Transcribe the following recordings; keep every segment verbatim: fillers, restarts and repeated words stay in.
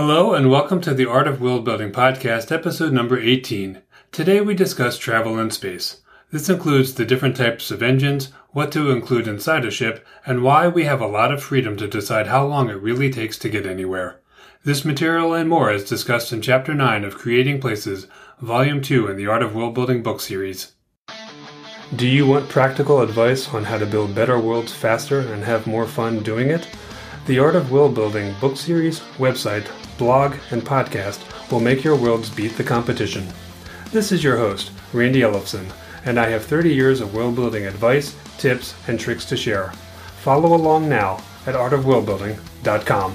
Hello and welcome to the Art of Worldbuilding podcast, episode number eighteen. Today we discuss travel in space. This includes the different types of engines, what to include inside a ship, and why we have a lot of freedom to decide how long it really takes to get anywhere. This material and more is discussed in Chapter nine of Creating Places, Volume two in the Art of Worldbuilding book series. Do you want practical advice on how to build better worlds faster and have more fun doing it? The Art of Worldbuilding book series, website, blog, and podcast will make your worlds beat the competition. This is your host, Randy Ellefson, and I have thirty years of worldbuilding advice, tips, and tricks to share. Follow along now at art of worldbuilding dot com.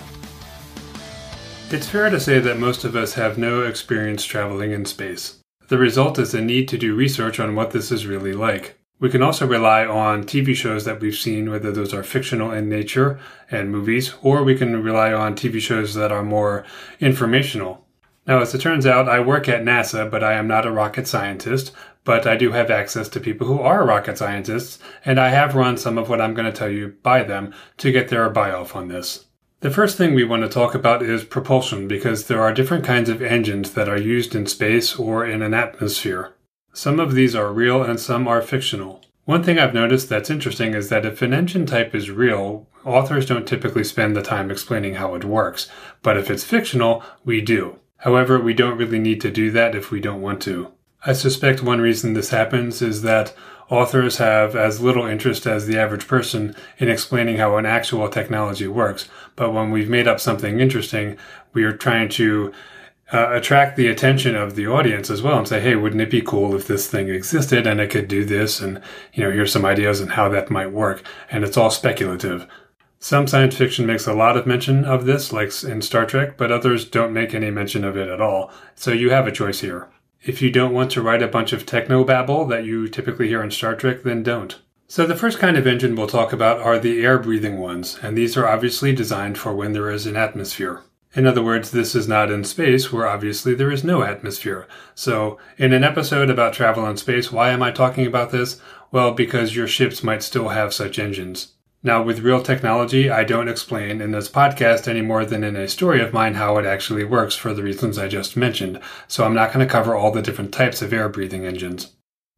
It's fair to say that most of us have no experience traveling in space. The result is a need to do research on what this is really like. We can also rely on T V shows that we've seen, whether those are fictional in nature and movies, or we can rely on T V shows that are more informational. Now, as it turns out, I work at NASA, but I am not a rocket scientist, but I do have access to people who are rocket scientists, and I have run some of what I'm going to tell you by them to get their buy-off on this. The first thing we want to talk about is propulsion, because there are different kinds of engines that are used in space or in an atmosphere. Some of these are real and some are fictional. One thing I've noticed that's interesting is that if an engine type is real, authors don't typically spend the time explaining how it works, but if it's fictional, we do. However, we don't really need to do that if we don't want to. I suspect one reason this happens is that authors have as little interest as the average person in explaining how an actual technology works, but when we've made up something interesting, we are trying to Uh, attract the attention of the audience as well and say, hey, wouldn't it be cool if this thing existed and it could do this? And, you know, here's some ideas on how that might work. And it's all speculative. Some science fiction makes a lot of mention of this, like in Star Trek, but others don't make any mention of it at all. So you have a choice here. If you don't want to write a bunch of technobabble that you typically hear in Star Trek, then don't. So the first kind of engine we'll talk about are the air-breathing ones, and these are obviously designed for when there is an atmosphere. In other words, this is not in space, where obviously there is no atmosphere. So, in an episode about travel in space, why am I talking about this? Well, because your ships might still have such engines. Now, with real technology, I don't explain in this podcast any more than in a story of mine how it actually works for the reasons I just mentioned, so I'm not going to cover all the different types of air-breathing engines.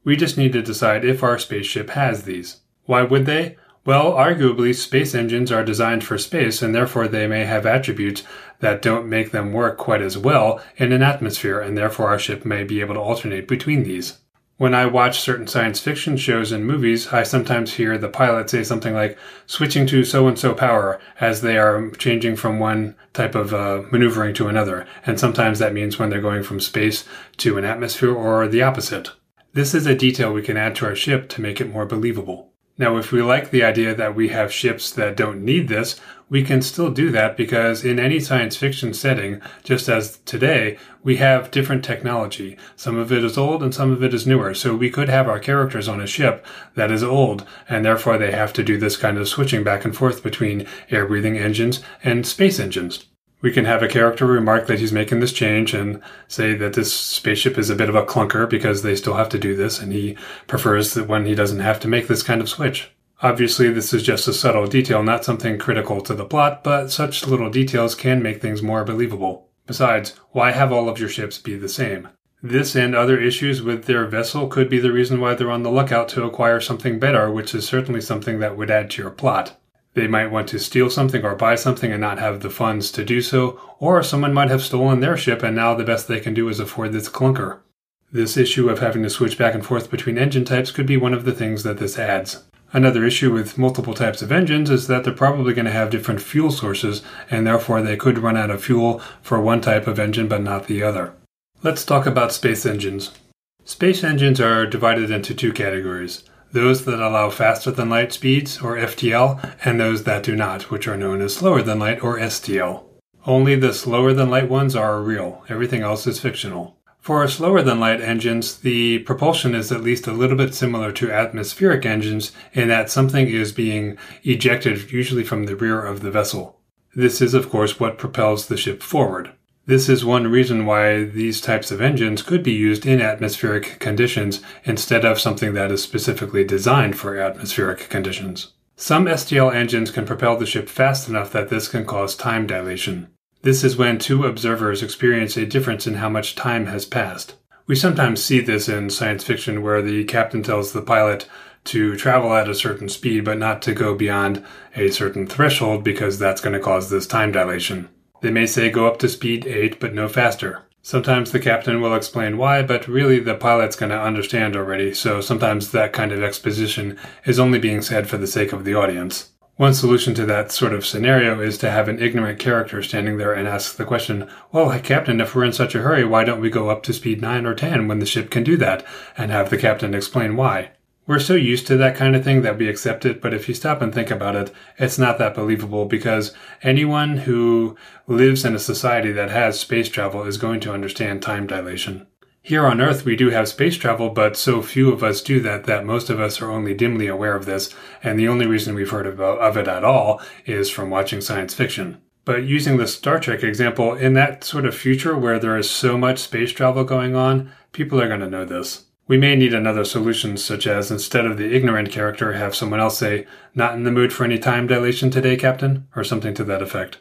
We just need to decide if our spaceship has these. Why would they? Well, arguably, space engines are designed for space, and therefore they may have attributes that don't make them work quite as well in an atmosphere, and therefore our ship may be able to alternate between these. When I watch certain science fiction shows and movies, I sometimes hear the pilot say something like, switching to so-and-so power, as they are changing from one type of uh, maneuvering to another, and sometimes that means when they're going from space to an atmosphere or the opposite. This is a detail we can add to our ship to make it more believable. Now, if we like the idea that we have ships that don't need this, we can still do that because in any science fiction setting, just as today, we have different technology. Some of it is old and some of it is newer. So we could have our characters on a ship that is old, and therefore they have to do this kind of switching back and forth between air-breathing engines and space engines. We can have a character remark that he's making this change and say that this spaceship is a bit of a clunker because they still have to do this, and he prefers that when he doesn't have to make this kind of switch. Obviously, this is just a subtle detail, not something critical to the plot, but such little details can make things more believable. Besides, why have all of your ships be the same? This and other issues with their vessel could be the reason why they're on the lookout to acquire something better, which is certainly something that would add to your plot. They might want to steal something or buy something and not have the funds to do so, or someone might have stolen their ship and now the best they can do is afford this clunker. This issue of having to switch back and forth between engine types could be one of the things that this adds. Another issue with multiple types of engines is that they're probably going to have different fuel sources, and therefore they could run out of fuel for one type of engine but not the other. Let's talk about space engines. Space engines are divided into two categories: those that allow faster-than-light speeds, or F T L, and those that do not, which are known as slower-than-light, or S T L. Only the slower-than-light ones are real. Everything else is fictional. For slower-than-light engines, the propulsion is at least a little bit similar to atmospheric engines in that something is being ejected, usually from the rear of the vessel. This is, of course, what propels the ship forward. This is one reason why these types of engines could be used in atmospheric conditions instead of something that is specifically designed for atmospheric conditions. Some S T L engines can propel the ship fast enough that this can cause time dilation. This is when two observers experience a difference in how much time has passed. We sometimes see this in science fiction where the captain tells the pilot to travel at a certain speed but not to go beyond a certain threshold because that's going to cause this time dilation. They may say go up to speed eight but no faster. Sometimes the captain will explain why, but really the pilot's going to understand already, so sometimes that kind of exposition is only being said for the sake of the audience. One solution to that sort of scenario is to have an ignorant character standing there and ask the question, well, Captain, if we're in such a hurry, why don't we go up to speed nine or ten when the ship can do that, and have the captain explain why. We're so used to that kind of thing that we accept it, but if you stop and think about it, it's not that believable because anyone who lives in a society that has space travel is going to understand time dilation. Here on Earth, we do have space travel, but so few of us do that that most of us are only dimly aware of this, and the only reason we've heard about, of it at all is from watching science fiction. But using the Star Trek example, in that sort of future where there is so much space travel going on, people are going to know this. We may need another solution, such as instead of the ignorant character, have someone else say, "Not in the mood for any time dilation today, Captain," or something to that effect.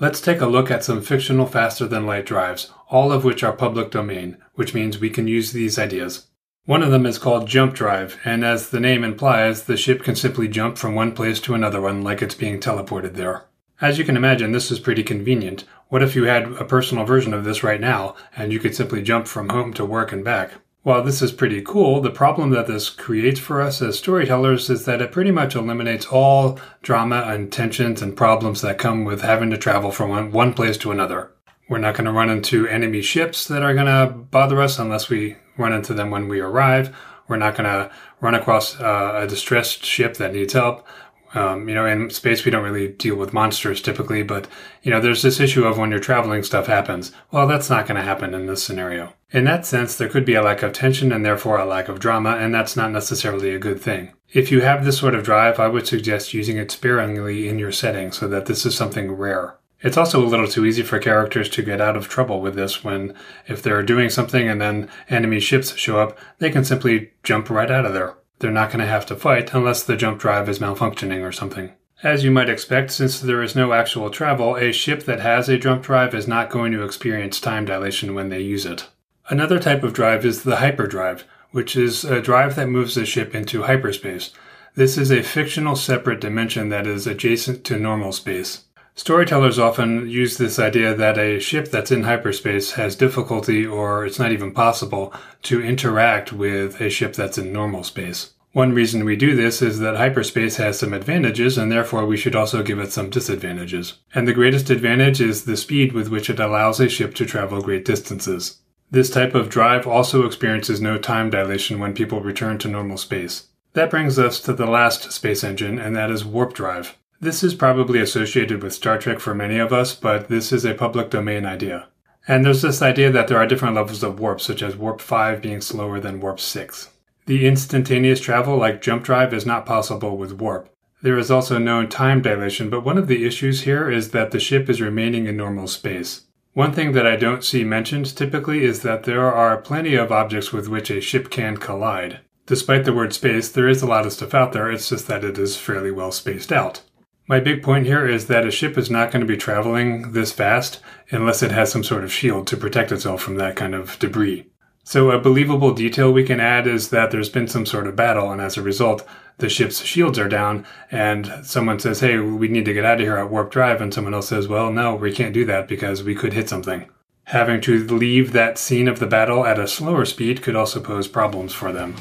Let's take a look at some fictional faster-than-light drives, all of which are public domain, which means we can use these ideas. One of them is called jump drive, and as the name implies, the ship can simply jump from one place to another one like it's being teleported there. As you can imagine, this is pretty convenient. What if you had a personal version of this right now, and you could simply jump from home to work and back? While this is pretty cool, the problem that this creates for us as storytellers is that it pretty much eliminates all drama and tensions and problems that come with having to travel from one place to another. We're not going to run into enemy ships that are going to bother us unless we run into them when we arrive. We're not going to run across uh, a distressed ship that needs help. Um, you know, in space, we don't really deal with monsters typically, but, you know, there's this issue of when you're traveling, stuff happens. Well, that's not going to happen in this scenario. In that sense, there could be a lack of tension and therefore a lack of drama, and that's not necessarily a good thing. If you have this sort of drive, I would suggest using it sparingly in your setting so that this is something rare. It's also a little too easy for characters to get out of trouble with this when, if they're doing something and then enemy ships show up, they can simply jump right out of there. They're not going to have to fight unless the jump drive is malfunctioning or something. As you might expect, since there is no actual travel, a ship that has a jump drive is not going to experience time dilation when they use it. Another type of drive is the hyperdrive, which is a drive that moves the ship into hyperspace. This is a fictional separate dimension that is adjacent to normal space. Storytellers often use this idea that a ship that's in hyperspace has difficulty, or it's not even possible, to interact with a ship that's in normal space. One reason we do this is that hyperspace has some advantages, and therefore we should also give it some disadvantages. And the greatest advantage is the speed with which it allows a ship to travel great distances. This type of drive also experiences no time dilation when people return to normal space. That brings us to the last space engine, and that is warp drive. This is probably associated with Star Trek for many of us, but this is a public domain idea. And there's this idea that there are different levels of warp, such as warp five being slower than warp six. The instantaneous travel, like jump drive, is not possible with warp. There is also known time dilation, but one of the issues here is that the ship is remaining in normal space. One thing that I don't see mentioned typically is that there are plenty of objects with which a ship can collide. Despite the word space, there is a lot of stuff out there, it's just that it is fairly well spaced out. My big point here is that a ship is not going to be traveling this fast unless it has some sort of shield to protect itself from that kind of debris. So a believable detail we can add is that there's been some sort of battle, and as a result, the ship's shields are down, and someone says, hey, we need to get out of here at warp drive, and someone else says, well, no, we can't do that because we could hit something. Having to leave that scene of the battle at a slower speed could also pose problems for them.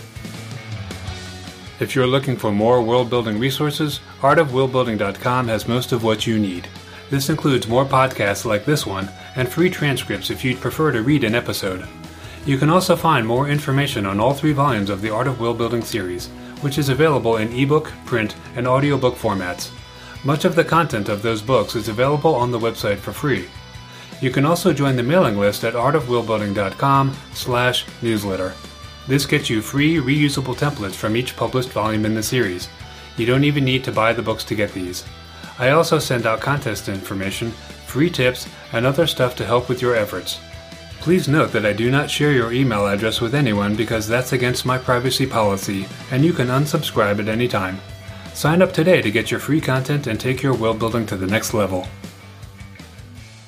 If you're looking for more world-building resources, art of world building dot com has most of what you need. This includes more podcasts like this one and free transcripts if you'd prefer to read an episode. You can also find more information on all three volumes of the Art of World Building series, which is available in ebook, print, and audiobook formats. Much of the content of those books is available on the website for free. You can also join the mailing list at art of world building dot com slash newsletter. This gets you free, reusable templates from each published volume in the series. You don't even need to buy the books to get these. I also send out contest information, free tips, and other stuff to help with your efforts. Please note that I do not share your email address with anyone because that's against my privacy policy, and you can unsubscribe at any time. Sign up today to get your free content and take your world building to the next level.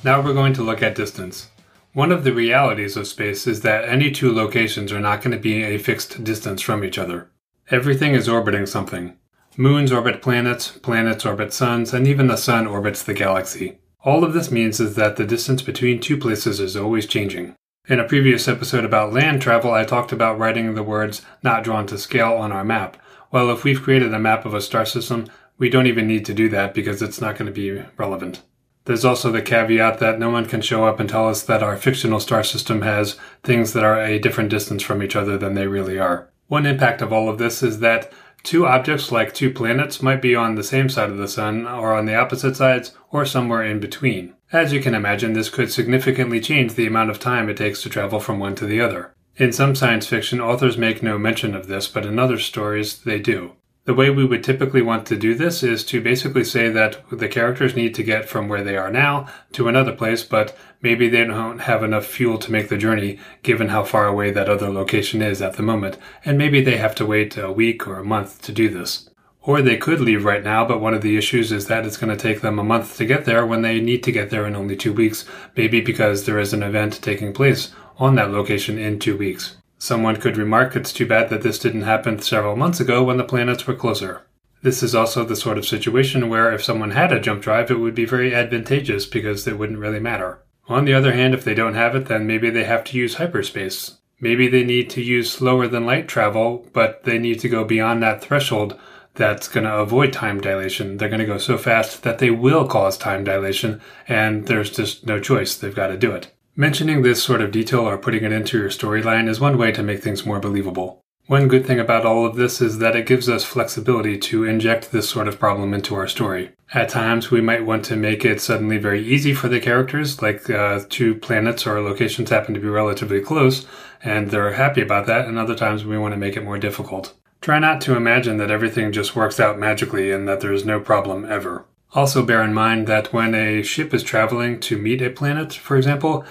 Now we're going to look at distance. One of the realities of space is that any two locations are not going to be a fixed distance from each other. Everything is orbiting something. Moons orbit planets, planets orbit suns, and even the sun orbits the galaxy. All of this means is that the distance between two places is always changing. In a previous episode about land travel, I talked about writing the words "not drawn to scale" on our map. Well, if we've created a map of a star system, we don't even need to do that because it's not going to be relevant. There's also the caveat that no one can show up and tell us that our fictional star system has things that are a different distance from each other than they really are. One impact of all of this is that two objects, like two planets, might be on the same side of the sun, or on the opposite sides, or somewhere in between. As you can imagine, this could significantly change the amount of time it takes to travel from one to the other. In some science fiction, authors make no mention of this, but in other stories, they do. The way we would typically want to do this is to basically say that the characters need to get from where they are now to another place, but maybe they don't have enough fuel to make the journey given how far away that other location is at the moment, and maybe they have to wait a week or a month to do this. Or they could leave right now, but one of the issues is that it's going to take them a month to get there when they need to get there in only two weeks, maybe because there is an event taking place on that location in two weeks. Someone could remark it's too bad that this didn't happen several months ago when the planets were closer. This is also the sort of situation where if someone had a jump drive, it would be very advantageous because it wouldn't really matter. On the other hand, if they don't have it, then maybe they have to use hyperspace. Maybe they need to use slower than light travel, but they need to go beyond that threshold that's going to avoid time dilation. They're going to go so fast that they will cause time dilation, and there's just no choice. They've got to do it. Mentioning this sort of detail or putting it into your storyline is one way to make things more believable. One good thing about all of this is that it gives us flexibility to inject this sort of problem into our story. At times, we might want to make it suddenly very easy for the characters, like uh, two planets or locations happen to be relatively close, and they're happy about that, and other times we want to make it more difficult. Try not to imagine that everything just works out magically and that there's no problem ever. Also bear in mind that when a ship is traveling to meet a planet, for example,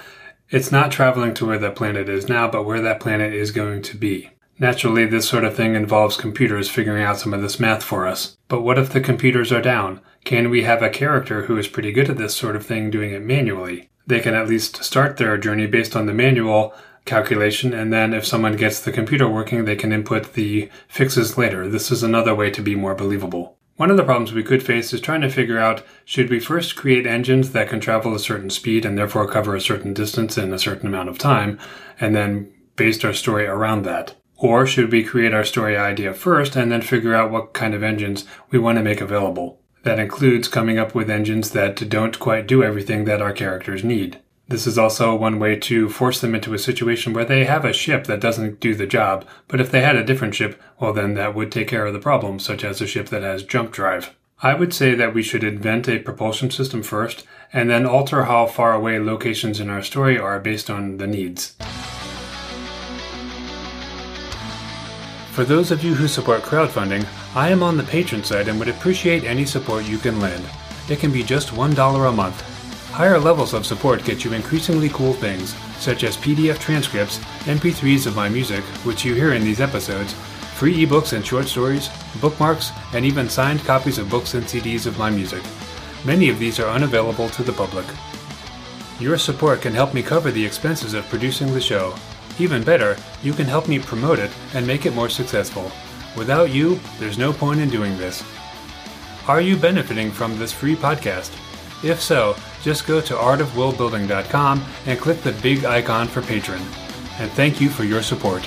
it's not traveling to where that planet is now, but where that planet is going to be. Naturally, this sort of thing involves computers figuring out some of this math for us. But what if the computers are down? Can we have a character who is pretty good at this sort of thing doing it manually? They can at least start their journey based on the manual calculation, and then if someone gets the computer working, they can input the fixes later. This is another way to be more believable. One of the problems we could face is trying to figure out, should we first create engines that can travel a certain speed and therefore cover a certain distance in a certain amount of time, and then base our story around that? Or should we create our story idea first and then figure out what kind of engines we want to make available? That includes coming up with engines that don't quite do everything that our characters need. This is also one way to force them into a situation where they have a ship that doesn't do the job, but if they had a different ship, well then that would take care of the problem, such as a ship that has jump drive. I would say that we should invent a propulsion system first, and then alter how far away locations in our story are based on the needs. For those of you who support crowdfunding, I am on the Patreon side and would appreciate any support you can lend. It can be just one dollar a month. Higher levels of support get you increasingly cool things, such as P D F transcripts, M P threes of my music, which you hear in these episodes, free ebooks and short stories, bookmarks, and even signed copies of books and C Ds of my music. Many of these are unavailable to the public. Your support can help me cover the expenses of producing the show. Even better, you can help me promote it and make it more successful. Without you, there's no point in doing this. Are you benefiting from this free podcast? If so, just go to art of world building dot com and click the big icon for Patreon. And thank you for your support.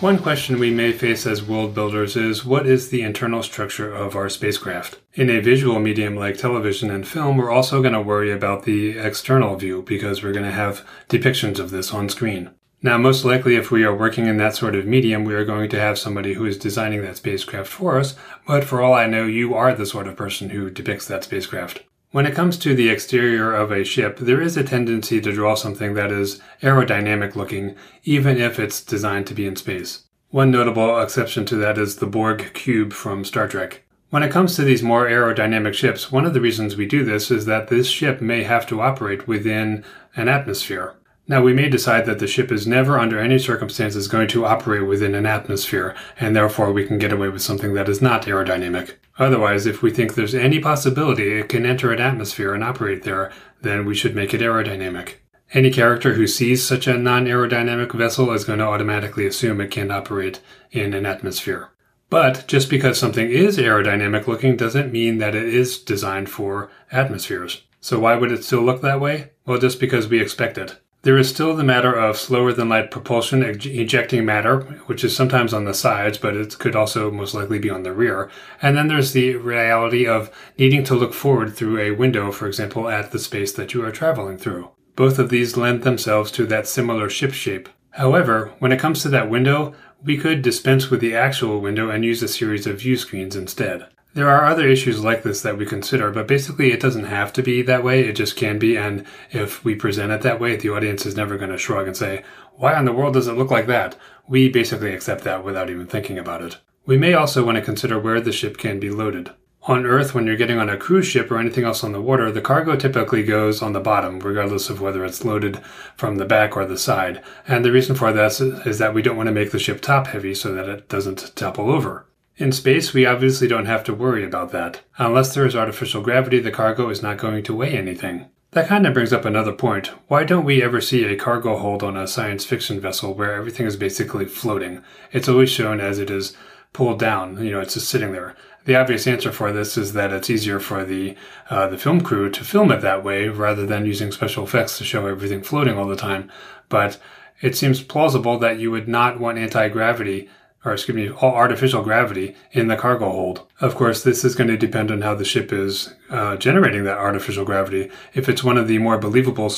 One question we may face as world builders is, what is the internal structure of our spacecraft? In a visual medium like television and film, we're also going to worry about the external view because we're going to have depictions of this on screen. Now, most likely, if we are working in that sort of medium, we are going to have somebody who is designing that spacecraft for us, but for all I know, you are the sort of person who depicts that spacecraft. When it comes to the exterior of a ship, there is a tendency to draw something that is aerodynamic looking, even if it's designed to be in space. One notable exception to that is the Borg cube from Star Trek. When it comes to these more aerodynamic ships, one of the reasons we do this is that this ship may have to operate within an atmosphere. Now, we may decide that the ship is never under any circumstances going to operate within an atmosphere, and therefore we can get away with something that is not aerodynamic. Otherwise, if we think there's any possibility it can enter an atmosphere and operate there, then we should make it aerodynamic. Any character who sees such a non-aerodynamic vessel is going to automatically assume it can't operate in an atmosphere. But just because something is aerodynamic looking doesn't mean that it is designed for atmospheres. So why would it still look that way? Well, just because we expect it. There is still the matter of slower-than-light propulsion ejecting matter, which is sometimes on the sides, but it could also most likely be on the rear. And then there's the reality of needing to look forward through a window, for example, at the space that you are traveling through. Both of these lend themselves to that similar ship shape. However, when it comes to that window, we could dispense with the actual window and use a series of view screens instead. There are other issues like this that we consider, but basically it doesn't have to be that way, it just can be, and if we present it that way, the audience is never going to shrug and say, "Why in the world does it look like that?" We basically accept that without even thinking about it. We may also want to consider where the ship can be loaded. On Earth, when you're getting on a cruise ship or anything else on the water, the cargo typically goes on the bottom, regardless of whether it's loaded from the back or the side, and the reason for that is that we don't want to make the ship top-heavy so that it doesn't topple over. In space, we obviously don't have to worry about that. Unless there is artificial gravity, the cargo is not going to weigh anything. That kind of brings up another point. Why don't we ever see a cargo hold on a science fiction vessel where everything is basically floating? It's always shown as it is pulled down, you know, it's just sitting there. The obvious answer for this is that it's easier for the uh, the film crew to film it that way rather than using special effects to show everything floating all the time. But it seems plausible that you would not want anti-gravity or excuse me, all artificial gravity in the cargo hold. Of course, this is going to depend on how the ship is uh, generating that artificial gravity. If it's one of the more believable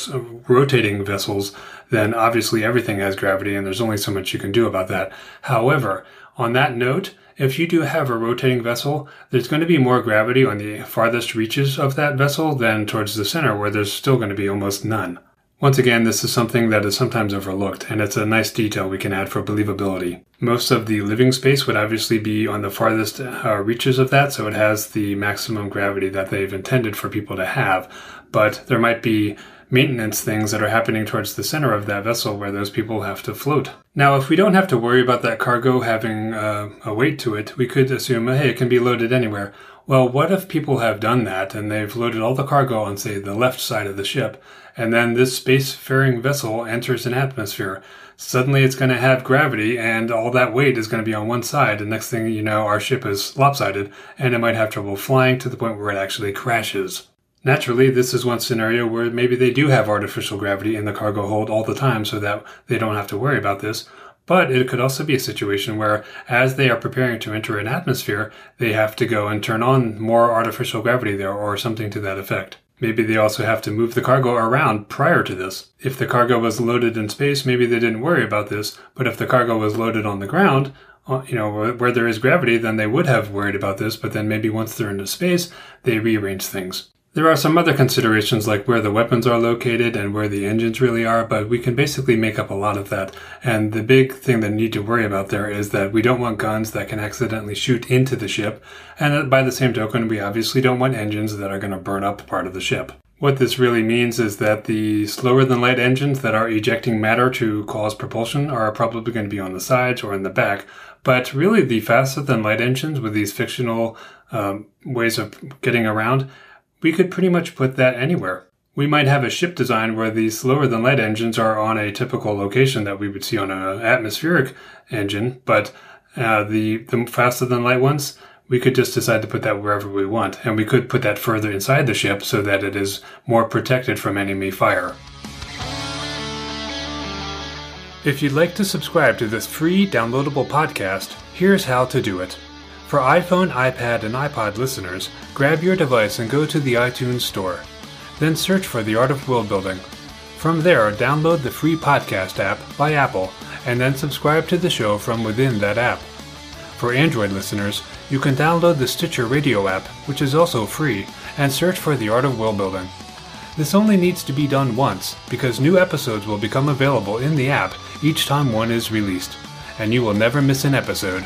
rotating vessels, then obviously everything has gravity and there's only so much you can do about that. However, on that note, if you do have a rotating vessel, there's going to be more gravity on the farthest reaches of that vessel than towards the center, where there's still going to be almost none. Once again, this is something that is sometimes overlooked, and it's a nice detail we can add for believability. Most of the living space would obviously be on the farthest uh, reaches of that, so it has the maximum gravity that they've intended for people to have, but there might be maintenance things that are happening towards the center of that vessel where those people have to float. Now, if we don't have to worry about that cargo having uh, a weight to it, we could assume, hey, it can be loaded anywhere. Well, what if people have done that and they've loaded all the cargo on, say, the left side of the ship, and then this spacefaring vessel enters an atmosphere? Suddenly it's going to have gravity and all that weight is going to be on one side, and next thing you know, our ship is lopsided and it might have trouble flying to the point where it actually crashes. Naturally, this is one scenario where maybe they do have artificial gravity in the cargo hold all the time so that they don't have to worry about this. But it could also be a situation where, as they are preparing to enter an atmosphere, they have to go and turn on more artificial gravity there or something to that effect. Maybe they also have to move the cargo around prior to this. If the cargo was loaded in space, maybe they didn't worry about this, but if the cargo was loaded on the ground, you know, where there is gravity, then they would have worried about this, but then maybe once they're into space, they rearrange things. There are some other considerations like where the weapons are located and where the engines really are, but we can basically make up a lot of that. And the big thing that we need to worry about there is that we don't want guns that can accidentally shoot into the ship, and by the same token, we obviously don't want engines that are going to burn up part of the ship. What this really means is that the slower-than-light engines that are ejecting matter to cause propulsion are probably going to be on the sides or in the back, but really the faster-than-light engines with these fictional um, ways of getting around, we could pretty much put that anywhere. We might have a ship design where the slower-than-light engines are on a typical location that we would see on an atmospheric engine, but uh, the, the faster-than-light ones, we could just decide to put that wherever we want, and we could put that further inside the ship so that it is more protected from enemy fire. If you'd like to subscribe to this free downloadable podcast, here's how to do it. For iPhone, iPad, and iPod listeners, grab your device and go to the iTunes store. Then search for The Art of Worldbuilding. From there, download the free podcast app by Apple, and then subscribe to the show from within that app. For Android listeners, you can download the Stitcher Radio app, which is also free, and search for The Art of Worldbuilding. This only needs to be done once, because new episodes will become available in the app each time one is released, and you will never miss an episode.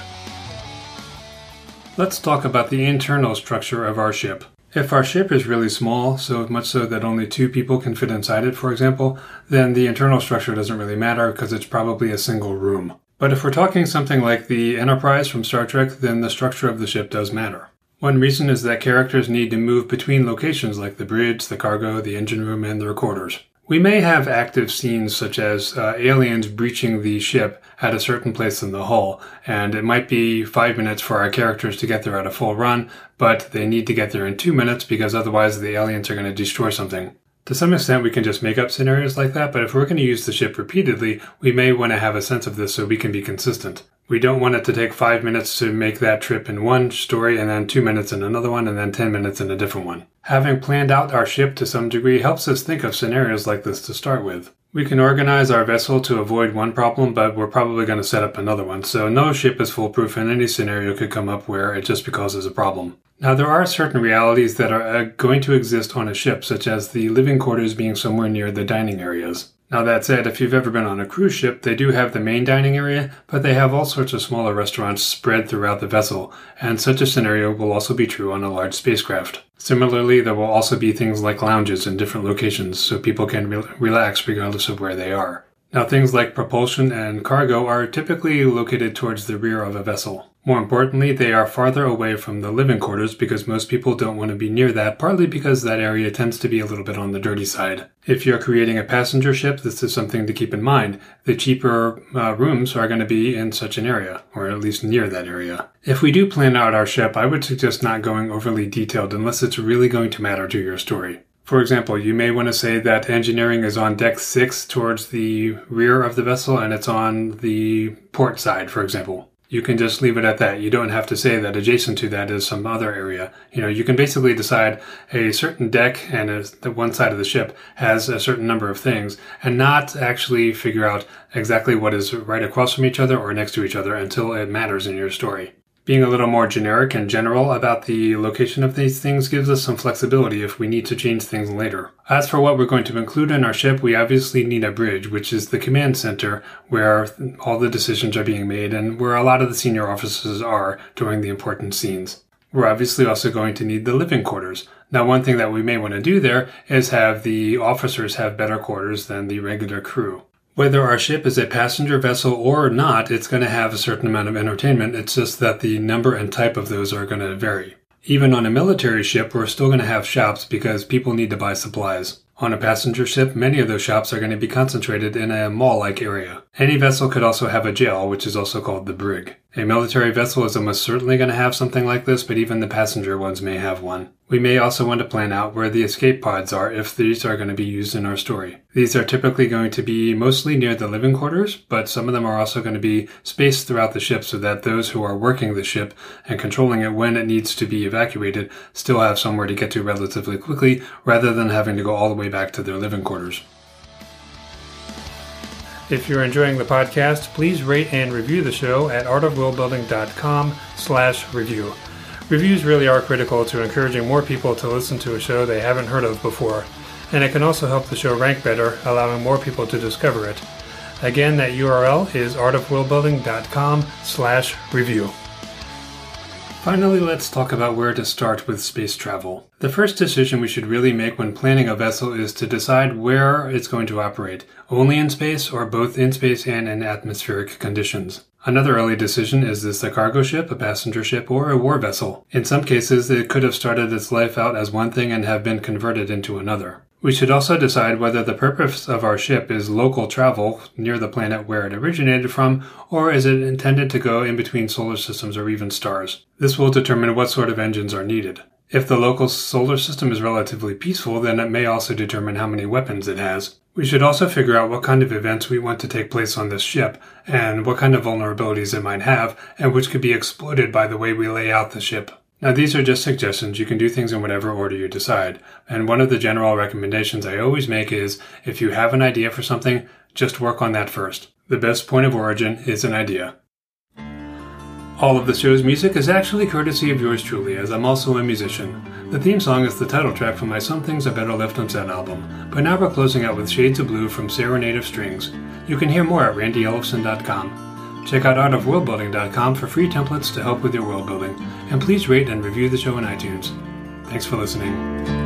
Let's talk about the internal structure of our ship. If our ship is really small, so much so that only two people can fit inside it, for example, then the internal structure doesn't really matter because it's probably a single room. But if we're talking something like the Enterprise from Star Trek, then the structure of the ship does matter. One reason is that characters need to move between locations like the bridge, the cargo, the engine room, and the recorders. We may have active scenes such as uh, aliens breaching the ship at a certain place in the hull, and it might be five minutes for our characters to get there at a full run, but they need to get there in two minutes because otherwise the aliens are going to destroy something. To some extent, we can just make up scenarios like that, but if we're going to use the ship repeatedly, we may want to have a sense of this so we can be consistent. We don't want it to take five minutes to make that trip in one story, and then two minutes in another one, and then ten minutes in a different one. Having planned out our ship to some degree helps us think of scenarios like this to start with. We can organize our vessel to avoid one problem, but we're probably going to set up another one, so no ship is foolproof and any scenario could come up where it just causes a problem. Now, there are certain realities that are going to exist on a ship, such as the living quarters being somewhere near the dining areas. Now, that said, if you've ever been on a cruise ship, they do have the main dining area, but they have all sorts of smaller restaurants spread throughout the vessel, and such a scenario will also be true on a large spacecraft. Similarly, there will also be things like lounges in different locations, so people can re- relax regardless of where they are. Now, things like propulsion and cargo are typically located towards the rear of a vessel. More importantly, they are farther away from the living quarters because most people don't want to be near that, partly because that area tends to be a little bit on the dirty side. If you're creating a passenger ship, this is something to keep in mind. The cheaper uh, rooms are going to be in such an area, or at least near that area. If we do plan out our ship, I would suggest not going overly detailed unless it's really going to matter to your story. For example, you may want to say that engineering is on deck six towards the rear of the vessel and it's on the port side, for example. You can just leave it at that. You don't have to say that adjacent to that is some other area. You know, you can basically decide a certain deck and a, the one side of the ship has a certain number of things and not actually figure out exactly what is right across from each other or next to each other until it matters in your story. Being a little more generic and general about the location of these things gives us some flexibility if we need to change things later. As for what we're going to include in our ship, we obviously need a bridge, which is the command center where all the decisions are being made and where a lot of the senior officers are during the important scenes. We're obviously also going to need the living quarters. Now, one thing that we may want to do there is have the officers have better quarters than the regular crew. Whether our ship is a passenger vessel or not, it's going to have a certain amount of entertainment. It's just that the number and type of those are going to vary. Even on a military ship, we're still going to have shops because people need to buy supplies. On a passenger ship, many of those shops are going to be concentrated in a mall-like area. Any vessel could also have a jail, which is also called the brig. A military vessel is almost certainly going to have something like this, but even the passenger ones may have one. We may also want to plan out where the escape pods are if these are going to be used in our story. These are typically going to be mostly near the living quarters, but some of them are also going to be spaced throughout the ship so that those who are working the ship and controlling it when it needs to be evacuated still have somewhere to get to relatively quickly rather than having to go all the way back to their living quarters. If you're enjoying the podcast, please rate and review the show at art of worldbuilding dot com slash review. Reviews really are critical to encouraging more people to listen to a show they haven't heard of before, and it can also help the show rank better, allowing more people to discover it. Again, that U R L is art of worldbuilding dot com slash review. Finally, let's talk about where to start with space travel. The first decision we should really make when planning a vessel is to decide where it's going to operate, only in space or both in space and in atmospheric conditions. Another early decision is this a cargo ship, a passenger ship, or a war vessel? In some cases, it could have started its life out as one thing and have been converted into another. We should also decide whether the purpose of our ship is local travel near the planet where it originated from, or is it intended to go in between solar systems or even stars. This will determine what sort of engines are needed. If the local solar system is relatively peaceful, then it may also determine how many weapons it has. We should also figure out what kind of events we want to take place on this ship, and what kind of vulnerabilities it might have, and which could be exploited by the way we lay out the ship. Now, these are just suggestions. You can do things in whatever order you decide. And one of the general recommendations I always make is, if you have an idea for something, just work on that first. The best point of origin is an idea. All of the show's music is actually courtesy of yours truly, as I'm also a musician. The theme song is the title track from my Some Things Are Better Left On Unset album, but now we're closing out with Shades of Blue from Sarah Native Strings. You can hear more at randy ellefson dot com. Check out art of worldbuilding dot com for free templates to help with your worldbuilding, and please rate and review the show on iTunes. Thanks for listening.